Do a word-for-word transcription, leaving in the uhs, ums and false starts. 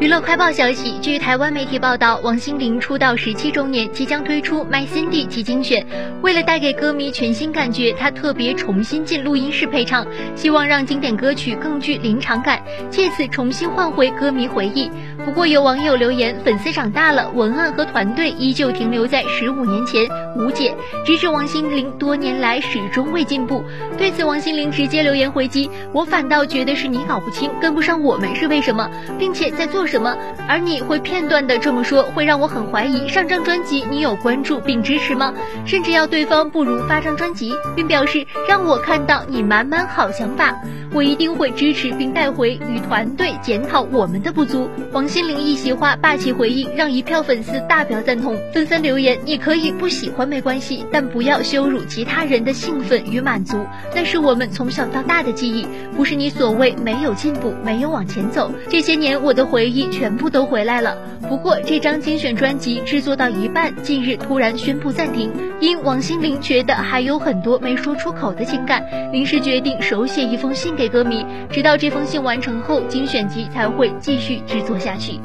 娱乐快报消息，据台湾媒体报道，王心凌出道十七周年即将推出 My Cindy 及精选。为了带给歌迷全新感觉，她特别重新进录音室配唱，希望让经典歌曲更具临场感，借此重新唤回歌迷回忆。不过有网友留言，粉丝长大了，文案和团队依旧停留在十五年前，无解，直指王心凌多年来始终未进步。对此，王心凌直接留言回击：“我反倒觉得是你搞不清，跟不上我们是为什么，并且在做什么？而你会片段的这么说，会让我很怀疑上张专辑你有关注并支持吗？甚至要对方不如发张专辑，并表示让我看到你满满好想法，我一定会支持并带回与团队检讨我们的不足。”王心凌一席话霸气回应，让一票粉丝大表赞同，纷纷留言：“你可以不喜欢没关系，但不要羞辱其他人的兴奋与满足。那是我们从小到大的记忆，不是你所谓没有进步，没有往前走。这些年我的回忆全部都回来了。”不过这张精选专辑制作到一半，近日突然宣布暂停，因王心凌觉得还有很多没说出口的情感，临时决定手写一封信给歌迷，直到这封信完成后，精选集才会继续制作下去。